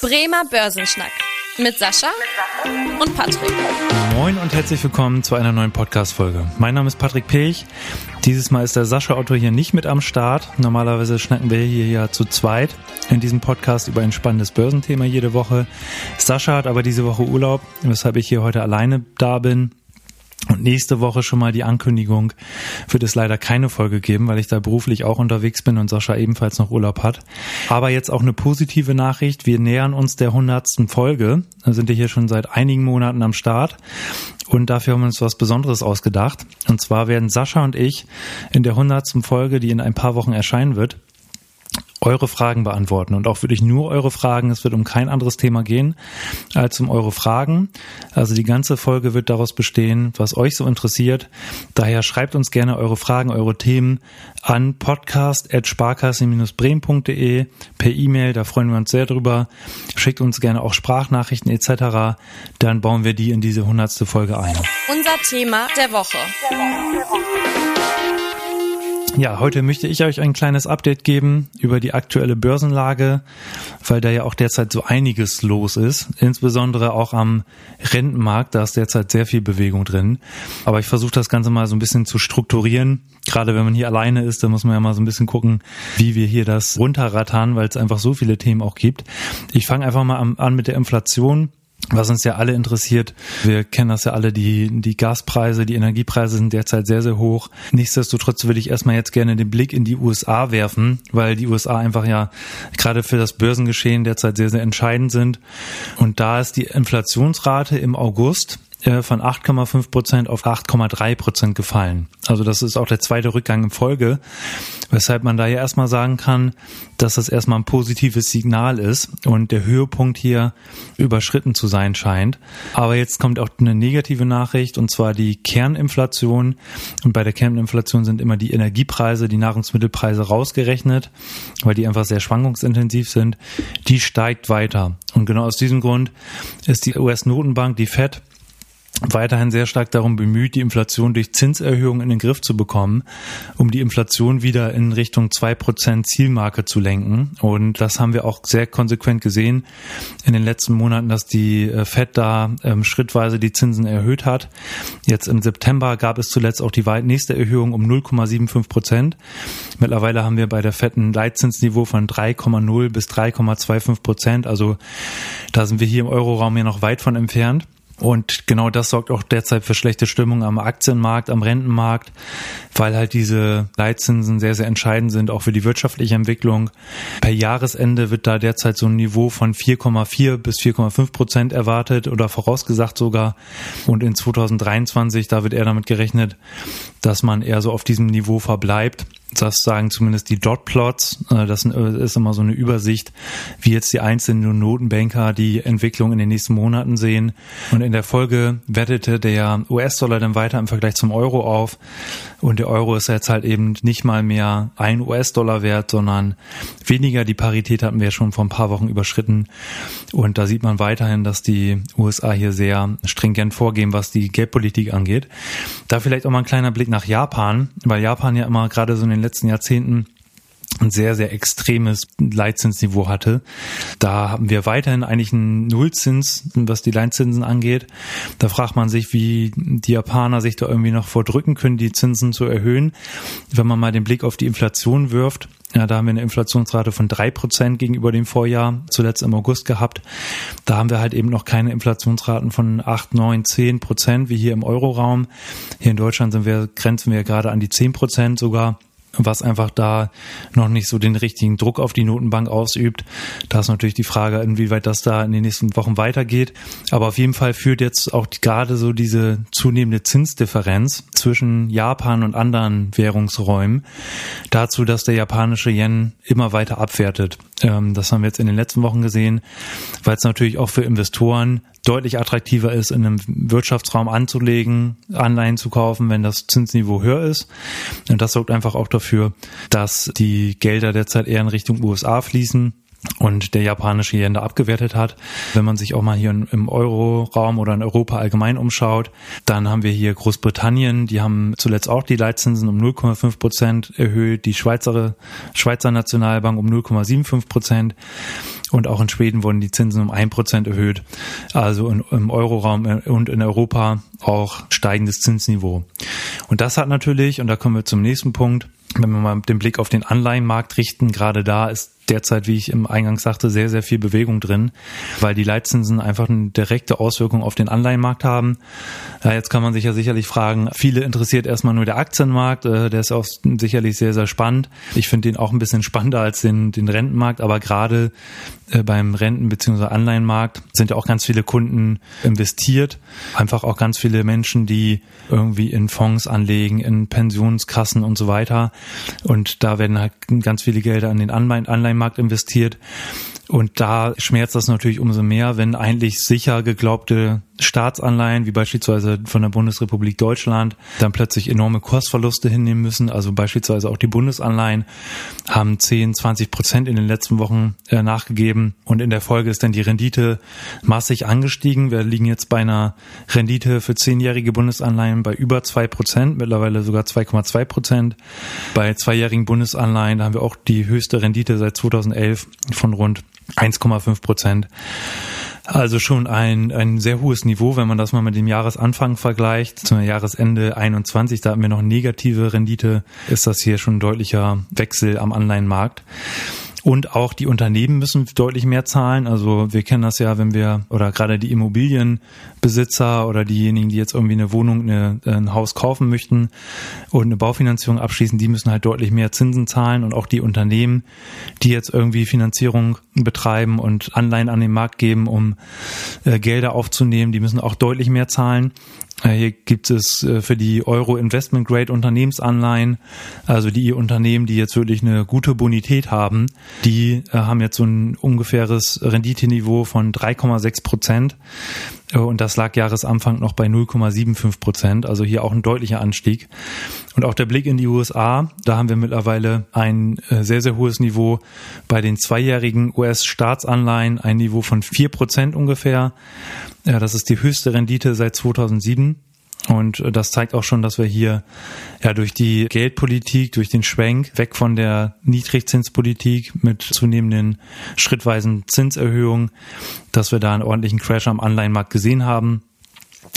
Bremer Börsenschnack mit Sascha und Patrick. Moin und herzlich willkommen zu einer neuen Podcast-Folge. Mein Name ist Patrick Pech. Dieses Mal ist der Sascha Otto hier nicht mit am Start. Normalerweise schnacken wir hier ja zu zweit in diesem Podcast über ein spannendes Börsenthema jede Woche. Sascha hat aber diese Woche Urlaub, weshalb ich hier heute alleine da bin. Und nächste Woche schon mal die Ankündigung, wird es leider keine Folge geben, weil ich da beruflich auch unterwegs bin und Sascha ebenfalls noch Urlaub hat. Aber jetzt auch eine positive Nachricht, wir nähern uns der 100. Folge, da sind wir hier schon seit einigen Monaten am Start und dafür haben wir uns was Besonderes ausgedacht. Und zwar werden Sascha und ich in der 100. Folge, die in ein paar Wochen erscheinen wird, eure Fragen beantworten und auch wirklich nur eure Fragen. Es wird um kein anderes Thema gehen als um eure Fragen. Also die ganze Folge wird daraus bestehen, was euch so interessiert. Daher schreibt uns gerne eure Fragen, eure Themen an podcast@sparkasse-bremen.de per E-Mail. Da freuen wir uns sehr drüber. Schickt uns gerne auch Sprachnachrichten etc. Dann bauen wir die in diese 100. Folge ein. Unser Thema der Woche. Ja, heute möchte ich euch ein kleines Update geben über die aktuelle Börsenlage, weil da ja auch derzeit so einiges los ist, insbesondere auch am Rentenmarkt, da ist derzeit sehr viel Bewegung drin. Aber ich versuche das Ganze mal so ein bisschen zu strukturieren. Gerade wenn man hier alleine ist, dann muss man ja mal so ein bisschen gucken, wie wir hier das runterrattern, weil es einfach so viele Themen auch gibt. Ich fange einfach mal an mit der Inflation. Was uns ja alle interessiert, wir kennen das ja alle, die Gaspreise, die Energiepreise sind derzeit sehr, sehr hoch. Nichtsdestotrotz würde ich erstmal jetzt gerne den Blick in die USA werfen, weil die USA einfach ja gerade für das Börsengeschehen derzeit sehr, sehr entscheidend sind. Und da ist die Inflationsrate im August von 8,5% auf 8,3% gefallen. Also das ist auch der zweite Rückgang in Folge, weshalb man da ja erstmal sagen kann, dass das erstmal ein positives Signal ist und der Höhepunkt hier überschritten zu sein scheint. Aber jetzt kommt auch eine negative Nachricht, und zwar die Kerninflation. Und bei der Kerninflation sind immer die Energiepreise, die Nahrungsmittelpreise rausgerechnet, weil die einfach sehr schwankungsintensiv sind. Die steigt weiter. Und genau aus diesem Grund ist die US-Notenbank, die FED, weiterhin sehr stark darum bemüht, die Inflation durch Zinserhöhungen in den Griff zu bekommen, um die Inflation wieder in Richtung 2% Zielmarke zu lenken. Und das haben wir auch sehr konsequent gesehen in den letzten Monaten, dass die FED da schrittweise die Zinsen erhöht hat. Jetzt im September gab es zuletzt auch die nächste Erhöhung um 0,75%. Mittlerweile haben wir bei der FED ein Leitzinsniveau von 3,0 bis 3,25%. Also da sind wir hier im Euroraum ja noch weit von entfernt. Und genau das sorgt auch derzeit für schlechte Stimmung am Aktienmarkt, am Rentenmarkt, weil halt diese Leitzinsen sehr, sehr entscheidend sind, auch für die wirtschaftliche Entwicklung. Per Jahresende wird da derzeit so ein Niveau von 4,4 bis 4,5% erwartet oder vorausgesagt sogar. Und in 2023, da wird eher damit gerechnet, dass man eher so auf diesem Niveau verbleibt. Das sagen zumindest die Dotplots. Das ist immer so eine Übersicht, wie jetzt die einzelnen Notenbanker die Entwicklung in den nächsten Monaten sehen. Und in der Folge wertete der US-Dollar dann weiter im Vergleich zum Euro auf. Und der Euro ist jetzt halt eben nicht mal mehr ein US-Dollar wert, sondern weniger. Die Parität hatten wir schon vor ein paar Wochen überschritten. Und da sieht man weiterhin, dass die USA hier sehr stringent vorgehen, was die Geldpolitik angeht. Da vielleicht auch mal ein kleiner Blick nach Japan, weil Japan ja immer gerade so eine in den letzten Jahrzehnten ein sehr, sehr extremes Leitzinsniveau hatte. Da haben wir weiterhin eigentlich einen Nullzins, was die Leitzinsen angeht. Da fragt man sich, wie die Japaner sich da irgendwie noch vordrücken können, die Zinsen zu erhöhen. Wenn man mal den Blick auf die Inflation wirft, ja, da haben wir eine Inflationsrate von 3% gegenüber dem Vorjahr, zuletzt im August gehabt. Da haben wir halt eben noch keine Inflationsraten von 8, 9, 10% wie hier im Euroraum. Hier in Deutschland grenzen wir gerade an die 10% sogar, was einfach da noch nicht so den richtigen Druck auf die Notenbank ausübt. Da ist natürlich die Frage, inwieweit das da in den nächsten Wochen weitergeht. Aber auf jeden Fall führt jetzt auch gerade so diese zunehmende Zinsdifferenz zwischen Japan und anderen Währungsräumen dazu, dass der japanische Yen immer weiter abwertet. Das haben wir jetzt in den letzten Wochen gesehen, weil es natürlich auch für Investoren deutlich attraktiver ist, in einem Wirtschaftsraum anzulegen, Anleihen zu kaufen, wenn das Zinsniveau höher ist. Und das sorgt einfach auch dafür, dass die Gelder derzeit eher in Richtung USA fließen und der japanische Yen da abgewertet hat. Wenn man sich auch mal hier im Euro-Raum oder in Europa allgemein umschaut, dann haben wir hier Großbritannien, die haben zuletzt auch die Leitzinsen um 0,5% erhöht, die Schweizer Nationalbank um 0,75%. Und auch in Schweden wurden die Zinsen um 1% erhöht. Also im Euroraum und in Europa auch steigendes Zinsniveau. Und das hat natürlich, und da kommen wir zum nächsten Punkt, wenn wir mal den Blick auf den Anleihenmarkt richten, gerade da ist derzeit, wie ich im Eingang sagte, sehr, sehr viel Bewegung drin, weil die Leitzinsen einfach eine direkte Auswirkung auf den Anleihenmarkt haben. Ja, jetzt kann man sich ja sicherlich fragen, viele interessiert erstmal nur der Aktienmarkt, der ist auch sicherlich sehr, sehr spannend. Ich finde den auch ein bisschen spannender als den Rentenmarkt, aber gerade beim Renten- bzw. Anleihenmarkt sind ja auch ganz viele Kunden investiert, einfach auch ganz viele Menschen, die irgendwie in Fonds anlegen, in Pensionskassen und so weiter, und da werden halt ganz viele Gelder an den Anleihenmarkt investiert. Und da schmerzt das natürlich umso mehr, wenn eigentlich sicher geglaubte Staatsanleihen, wie beispielsweise von der Bundesrepublik Deutschland, dann plötzlich enorme Kursverluste hinnehmen müssen. Also beispielsweise auch die Bundesanleihen haben 10-20% in den letzten Wochen nachgegeben. Und in der Folge ist dann die Rendite massig angestiegen. Wir liegen jetzt bei einer Rendite für 10-jährige Bundesanleihen bei über 2%, mittlerweile sogar 2,2%. Bei 2-jährigen Bundesanleihen haben wir auch die höchste Rendite seit 2011 von rund 1,5%. Also schon ein sehr hohes Niveau, wenn man das mal mit dem Jahresanfang vergleicht. Zum Jahresende 21, da hatten wir noch negative Rendite, ist das hier schon ein deutlicher Wechsel am Anleihenmarkt. Und auch die Unternehmen müssen deutlich mehr zahlen. Also wir kennen das ja, wenn wir, oder gerade die Immobilienbesitzer oder diejenigen, die jetzt irgendwie eine Wohnung, ein Haus kaufen möchten und eine Baufinanzierung abschließen, die müssen halt deutlich mehr Zinsen zahlen. Und auch die Unternehmen, die jetzt irgendwie Finanzierung betreiben und Anleihen an den Markt geben, um Gelder aufzunehmen, die müssen auch deutlich mehr zahlen. Hier gibt es für die Euro-Investment-Grade-Unternehmensanleihen, also die Unternehmen, die jetzt wirklich eine gute Bonität haben, die haben jetzt so ein ungefähres Renditeniveau von 3,6%. Und das lag Jahresanfang noch bei 0,75%, also hier auch ein deutlicher Anstieg. Und auch der Blick in die USA, da haben wir mittlerweile ein sehr, sehr hohes Niveau bei den 2-jährigen US-Staatsanleihen, ein Niveau von 4% ungefähr. Ja, das ist die höchste Rendite seit 2007. Und das zeigt auch schon, dass wir hier ja durch die Geldpolitik, durch den Schwenk weg von der Niedrigzinspolitik mit zunehmenden schrittweisen Zinserhöhungen, dass wir da einen ordentlichen Crash am Anleihenmarkt gesehen haben.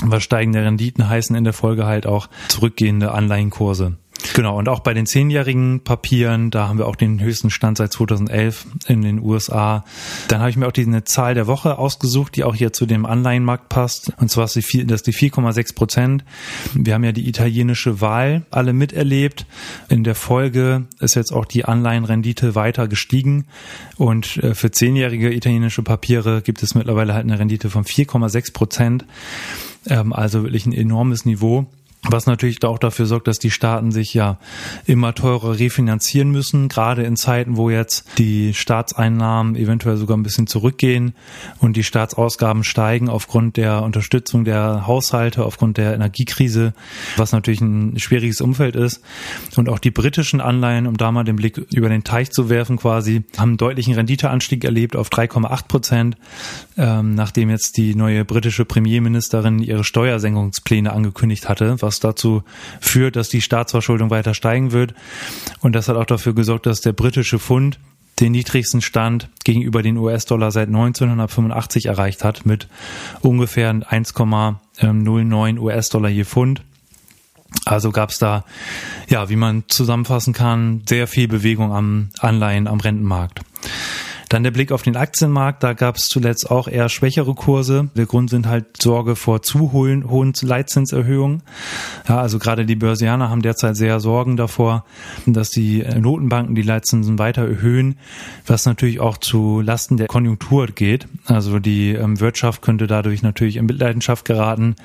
Was steigende Renditen heißen in der Folge halt auch zurückgehende Anleihenkurse. Genau, und auch bei den 10-jährigen Papieren, da haben wir auch den höchsten Stand seit 2011 in den USA. Dann habe ich mir auch diese Zahl der Woche ausgesucht, die auch hier zu dem Anleihenmarkt passt. Und zwar ist das die 4,6%. Wir haben ja die italienische Wahl alle miterlebt. In der Folge ist jetzt auch die Anleihenrendite weiter gestiegen. Und für 10-jährige italienische Papiere gibt es mittlerweile halt eine Rendite von 4,6%. Also wirklich ein enormes Niveau. Was natürlich auch dafür sorgt, dass die Staaten sich ja immer teurer refinanzieren müssen, gerade in Zeiten, wo jetzt die Staatseinnahmen eventuell sogar ein bisschen zurückgehen und die Staatsausgaben steigen aufgrund der Unterstützung der Haushalte, aufgrund der Energiekrise, was natürlich ein schwieriges Umfeld ist. Und auch die britischen Anleihen, um da mal den Blick über den Teich zu werfen quasi, haben einen deutlichen Renditeanstieg erlebt auf 3,8%, nachdem jetzt die neue britische Premierministerin ihre Steuersenkungspläne angekündigt hatte, was dazu führt, dass die Staatsverschuldung weiter steigen wird. Und das hat auch dafür gesorgt, dass der britische Pfund den niedrigsten Stand gegenüber den US-Dollar seit 1985 erreicht hat, mit ungefähr 1,09 US-Dollar je Pfund. Also gab es da, ja, wie man zusammenfassen kann, sehr viel Bewegung am Anleihen, am Rentenmarkt. Dann der Blick auf den Aktienmarkt, da gab es zuletzt auch eher schwächere Kurse. Der Grund sind halt Sorge vor zu hohen Leitzinserhöhungen. Ja, also gerade die Börsianer haben derzeit sehr Sorgen davor, dass die Notenbanken die Leitzinsen weiter erhöhen, was natürlich auch zu Lasten der Konjunktur geht. Also die Wirtschaft könnte dadurch natürlich in Mitleidenschaft geraten,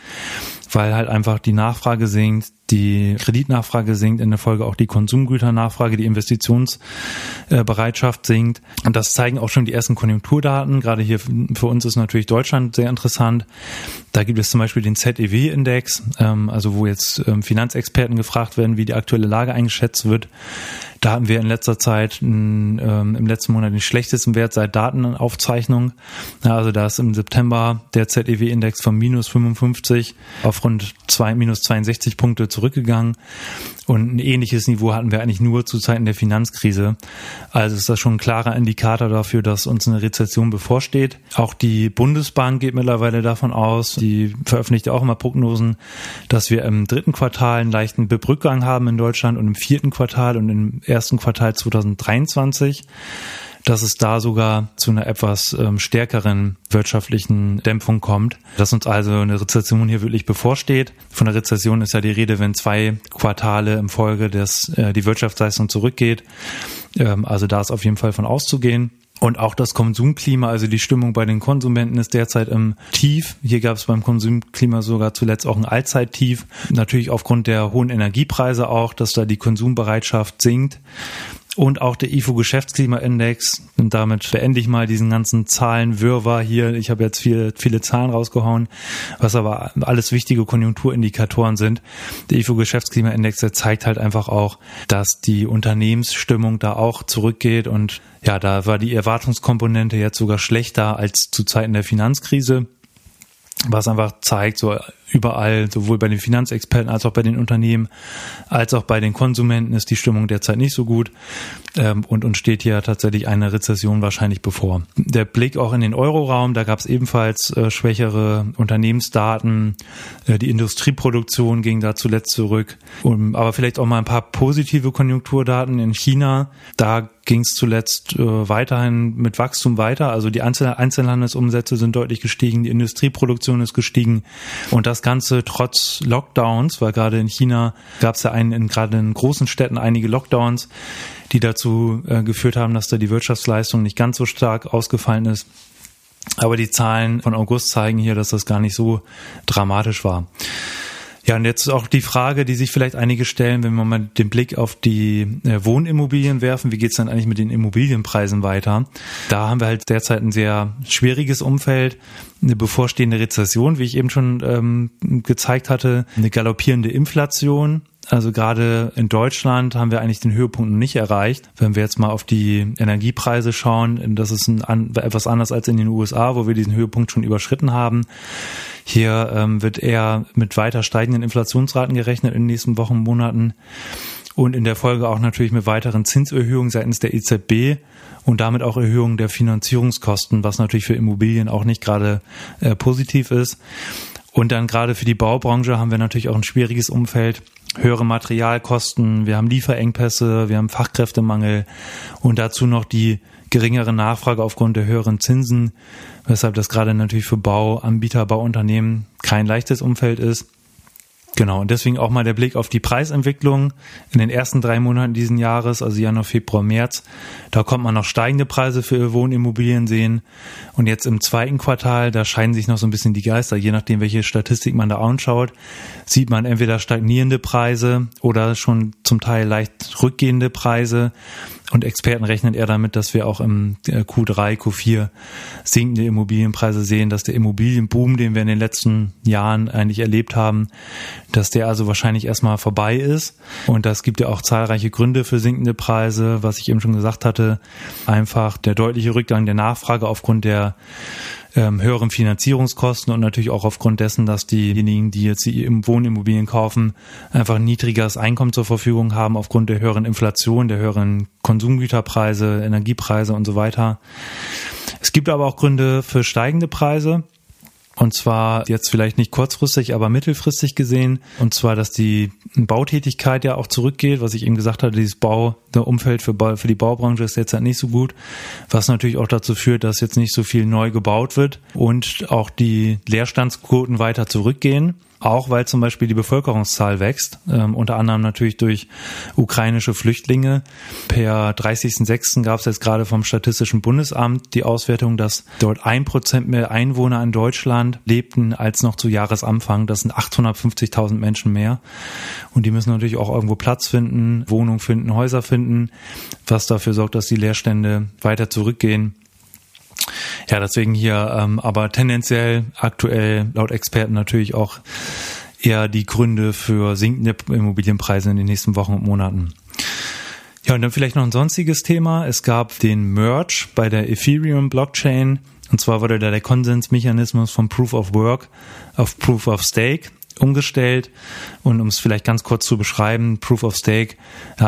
weil halt einfach die Nachfrage sinkt, die Kreditnachfrage sinkt, in der Folge auch die Konsumgüternachfrage, die Investitionsbereitschaft sinkt. Und das zeigen auch schon die ersten Konjunkturdaten. Gerade hier für uns ist natürlich Deutschland sehr interessant. Da gibt es zum Beispiel den ZEW-Index, also wo jetzt Finanzexperten gefragt werden, wie die aktuelle Lage eingeschätzt wird. Da hatten wir in letzter Zeit im letzten Monat den schlechtesten Wert seit Datenaufzeichnung. Also da ist im September der ZEW-Index von minus 55 auf rund minus 62 Punkte zurückgegangen. Und ein ähnliches Niveau hatten wir eigentlich nur zu Zeiten der Finanzkrise. Also ist das schon ein klarer Indikator dafür, dass uns eine Rezession bevorsteht. Auch die Bundesbank geht mittlerweile davon aus, die veröffentlicht auch immer Prognosen, dass wir im dritten Quartal einen leichten BIP-Rückgang haben in Deutschland und im vierten Quartal und im ersten Quartal 2023, dass es da sogar zu einer etwas stärkeren wirtschaftlichen Dämpfung kommt, dass uns also eine Rezession hier wirklich bevorsteht. Von der Rezession ist ja die Rede, wenn 2 Quartale in Folge die Wirtschaftsleistung zurückgeht. Also da ist auf jeden Fall von auszugehen. Und auch das Konsumklima, also die Stimmung bei den Konsumenten ist derzeit im Tief. Hier gab es beim Konsumklima sogar zuletzt auch ein Allzeittief. Natürlich aufgrund der hohen Energiepreise auch, dass da die Konsumbereitschaft sinkt. Und auch der Ifo-Geschäftsklimaindex. Und damit beende ich mal diesen ganzen Zahlenwirrwarr hier. Ich habe jetzt viele Zahlen rausgehauen, was aber alles wichtige Konjunkturindikatoren sind. Der Ifo-Geschäftsklimaindex, der zeigt halt einfach auch, dass die Unternehmensstimmung da auch zurückgeht. Und ja, da war die Erwartungskomponente jetzt sogar schlechter als zu Zeiten der Finanzkrise. Was einfach zeigt, so überall, sowohl bei den Finanzexperten als auch bei den Unternehmen, als auch bei den Konsumenten ist die Stimmung derzeit nicht so gut und uns steht hier tatsächlich eine Rezession wahrscheinlich bevor. Der Blick auch in den Euroraum, da gab es ebenfalls schwächere Unternehmensdaten, die Industrieproduktion ging da zuletzt zurück, aber vielleicht auch mal ein paar positive Konjunkturdaten in China, da ging es zuletzt weiterhin mit Wachstum weiter, also die Einzelhandelsumsätze sind deutlich gestiegen, die Industrieproduktion ist gestiegen und das Ganze trotz Lockdowns, weil gerade in China gab es ja gerade in großen Städten einige Lockdowns, die dazu geführt haben, dass da die Wirtschaftsleistung nicht ganz so stark ausgefallen ist. Aber die Zahlen von August zeigen hier, dass das gar nicht so dramatisch war. Ja, und jetzt auch die Frage, die sich vielleicht einige stellen, wenn wir mal den Blick auf die Wohnimmobilien werfen, wie geht's dann eigentlich mit den Immobilienpreisen weiter? Da haben wir halt derzeit ein sehr schwieriges Umfeld, eine bevorstehende Rezession, wie ich eben schon gezeigt hatte, eine galoppierende Inflation. Also gerade in Deutschland haben wir eigentlich den Höhepunkt noch nicht erreicht. Wenn wir jetzt mal auf die Energiepreise schauen, das ist etwas anders als in den USA, wo wir diesen Höhepunkt schon überschritten haben. Hier wird eher mit weiter steigenden Inflationsraten gerechnet in den nächsten Wochen, Monaten und in der Folge auch natürlich mit weiteren Zinserhöhungen seitens der EZB und damit auch Erhöhungen der Finanzierungskosten, was natürlich für Immobilien auch nicht gerade positiv ist. Und dann gerade für die Baubranche haben wir natürlich auch ein schwieriges Umfeld. Höhere Materialkosten, wir haben Lieferengpässe, wir haben Fachkräftemangel und dazu noch die geringere Nachfrage aufgrund der höheren Zinsen, weshalb das gerade natürlich für Bauanbieter, Bauunternehmen kein leichtes Umfeld ist. Genau, und deswegen auch mal der Blick auf die Preisentwicklung in den ersten 3 Monaten diesen Jahres, also Januar, Februar, März. Da konnte man noch steigende Preise für Wohnimmobilien sehen. Und jetzt im zweiten Quartal, da scheiden sich noch so ein bisschen die Geister. Je nachdem, welche Statistik man da anschaut, sieht man entweder stagnierende Preise oder schon zum Teil leicht rückgehende Preise. Und Experten rechnen eher damit, dass wir auch im Q3, Q4 sinkende Immobilienpreise sehen, dass der Immobilienboom, den wir in den letzten Jahren eigentlich erlebt haben, dass der also wahrscheinlich erstmal vorbei ist. Und das gibt ja auch zahlreiche Gründe für sinkende Preise, was ich eben schon gesagt hatte. Einfach der deutliche Rückgang der Nachfrage aufgrund der höheren Finanzierungskosten und natürlich auch aufgrund dessen, dass diejenigen, die jetzt die Wohnimmobilien kaufen, einfach ein niedrigeres Einkommen zur Verfügung haben aufgrund der höheren Inflation, der höheren Konsumgüterpreise, Energiepreise und so weiter. Es gibt aber auch Gründe für steigende Preise. Und zwar jetzt vielleicht nicht kurzfristig, aber mittelfristig gesehen. Und zwar, dass die Bautätigkeit ja auch zurückgeht, was ich eben gesagt hatte, dieses Umfeld für die Baubranche ist jetzt halt nicht so gut, was natürlich auch dazu führt, dass jetzt nicht so viel neu gebaut wird und auch die Leerstandsquoten weiter zurückgehen. Auch weil zum Beispiel die Bevölkerungszahl wächst, unter anderem natürlich durch ukrainische Flüchtlinge. Per 30.06. gab es jetzt gerade vom Statistischen Bundesamt die Auswertung, dass dort 1% mehr Einwohner in Deutschland lebten als noch zu Jahresanfang. Das sind 850.000 Menschen mehr. Und die müssen natürlich auch irgendwo Platz finden, Wohnung finden, Häuser finden, was dafür sorgt, dass die Leerstände weiter zurückgehen. Ja, deswegen hier aber tendenziell aktuell laut Experten natürlich auch eher die Gründe für sinkende Immobilienpreise in den nächsten Wochen und Monaten. Ja, und dann vielleicht noch ein sonstiges Thema. Es gab den Merge bei der Ethereum-Blockchain. Und zwar wurde da der Konsensmechanismus von Proof-of-Work auf Proof-of-Stake umgestellt. Und um es vielleicht ganz kurz zu beschreiben, Proof-of-Stake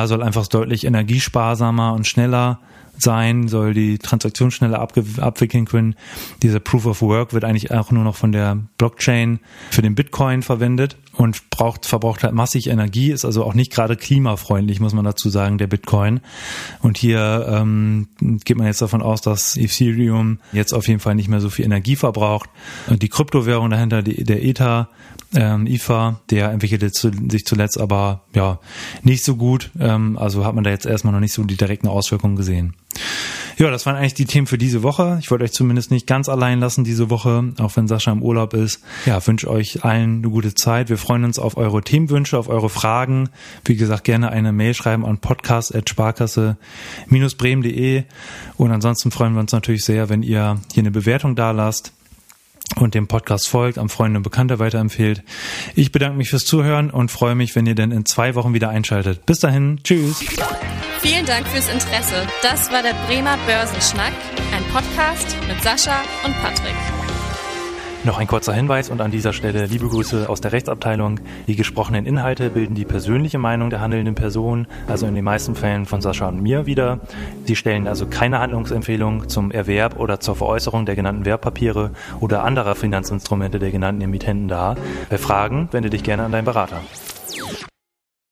soll einfach deutlich energiesparsamer und schneller sein, soll die Transaktion schneller abwickeln können. Dieser Proof-of-Work wird eigentlich auch nur noch von der Blockchain für den Bitcoin verwendet und verbraucht halt massig Energie, ist also auch nicht gerade klimafreundlich, muss man dazu sagen, der Bitcoin. Und hier geht man jetzt davon aus, dass Ethereum jetzt auf jeden Fall nicht mehr so viel Energie verbraucht. Und die Kryptowährung dahinter, der Ether, IFA, der entwickelte sich zuletzt aber ja nicht so gut. Also hat man da jetzt erstmal noch nicht so die direkten Auswirkungen gesehen. Ja, das waren eigentlich die Themen für diese Woche. Ich wollte euch zumindest nicht ganz allein lassen diese Woche, auch wenn Sascha im Urlaub ist. Ja, wünsche euch allen eine gute Zeit. Wir freuen uns auf eure Themenwünsche, auf eure Fragen. Wie gesagt, gerne eine Mail schreiben an podcast@sparkasse-bremen.de. Und ansonsten freuen wir uns natürlich sehr, wenn ihr hier eine Bewertung da lasst und dem Podcast folgt, an Freunde und Bekannte weiterempfehlt. Ich bedanke mich fürs Zuhören und freue mich, wenn ihr denn in 2 Wochen wieder einschaltet. Bis dahin, tschüss. Vielen Dank fürs Interesse. Das war der Bremer Börsenschnack, ein Podcast mit Sascha und Patrick. Noch ein kurzer Hinweis und an dieser Stelle liebe Grüße aus der Rechtsabteilung. Die gesprochenen Inhalte bilden die persönliche Meinung der handelnden Person, also in den meisten Fällen von Sascha und mir, wieder. Sie stellen also keine Handlungsempfehlung zum Erwerb oder zur Veräußerung der genannten Wertpapiere oder anderer Finanzinstrumente der genannten Emittenten dar. Bei Fragen wende dich gerne an deinen Berater.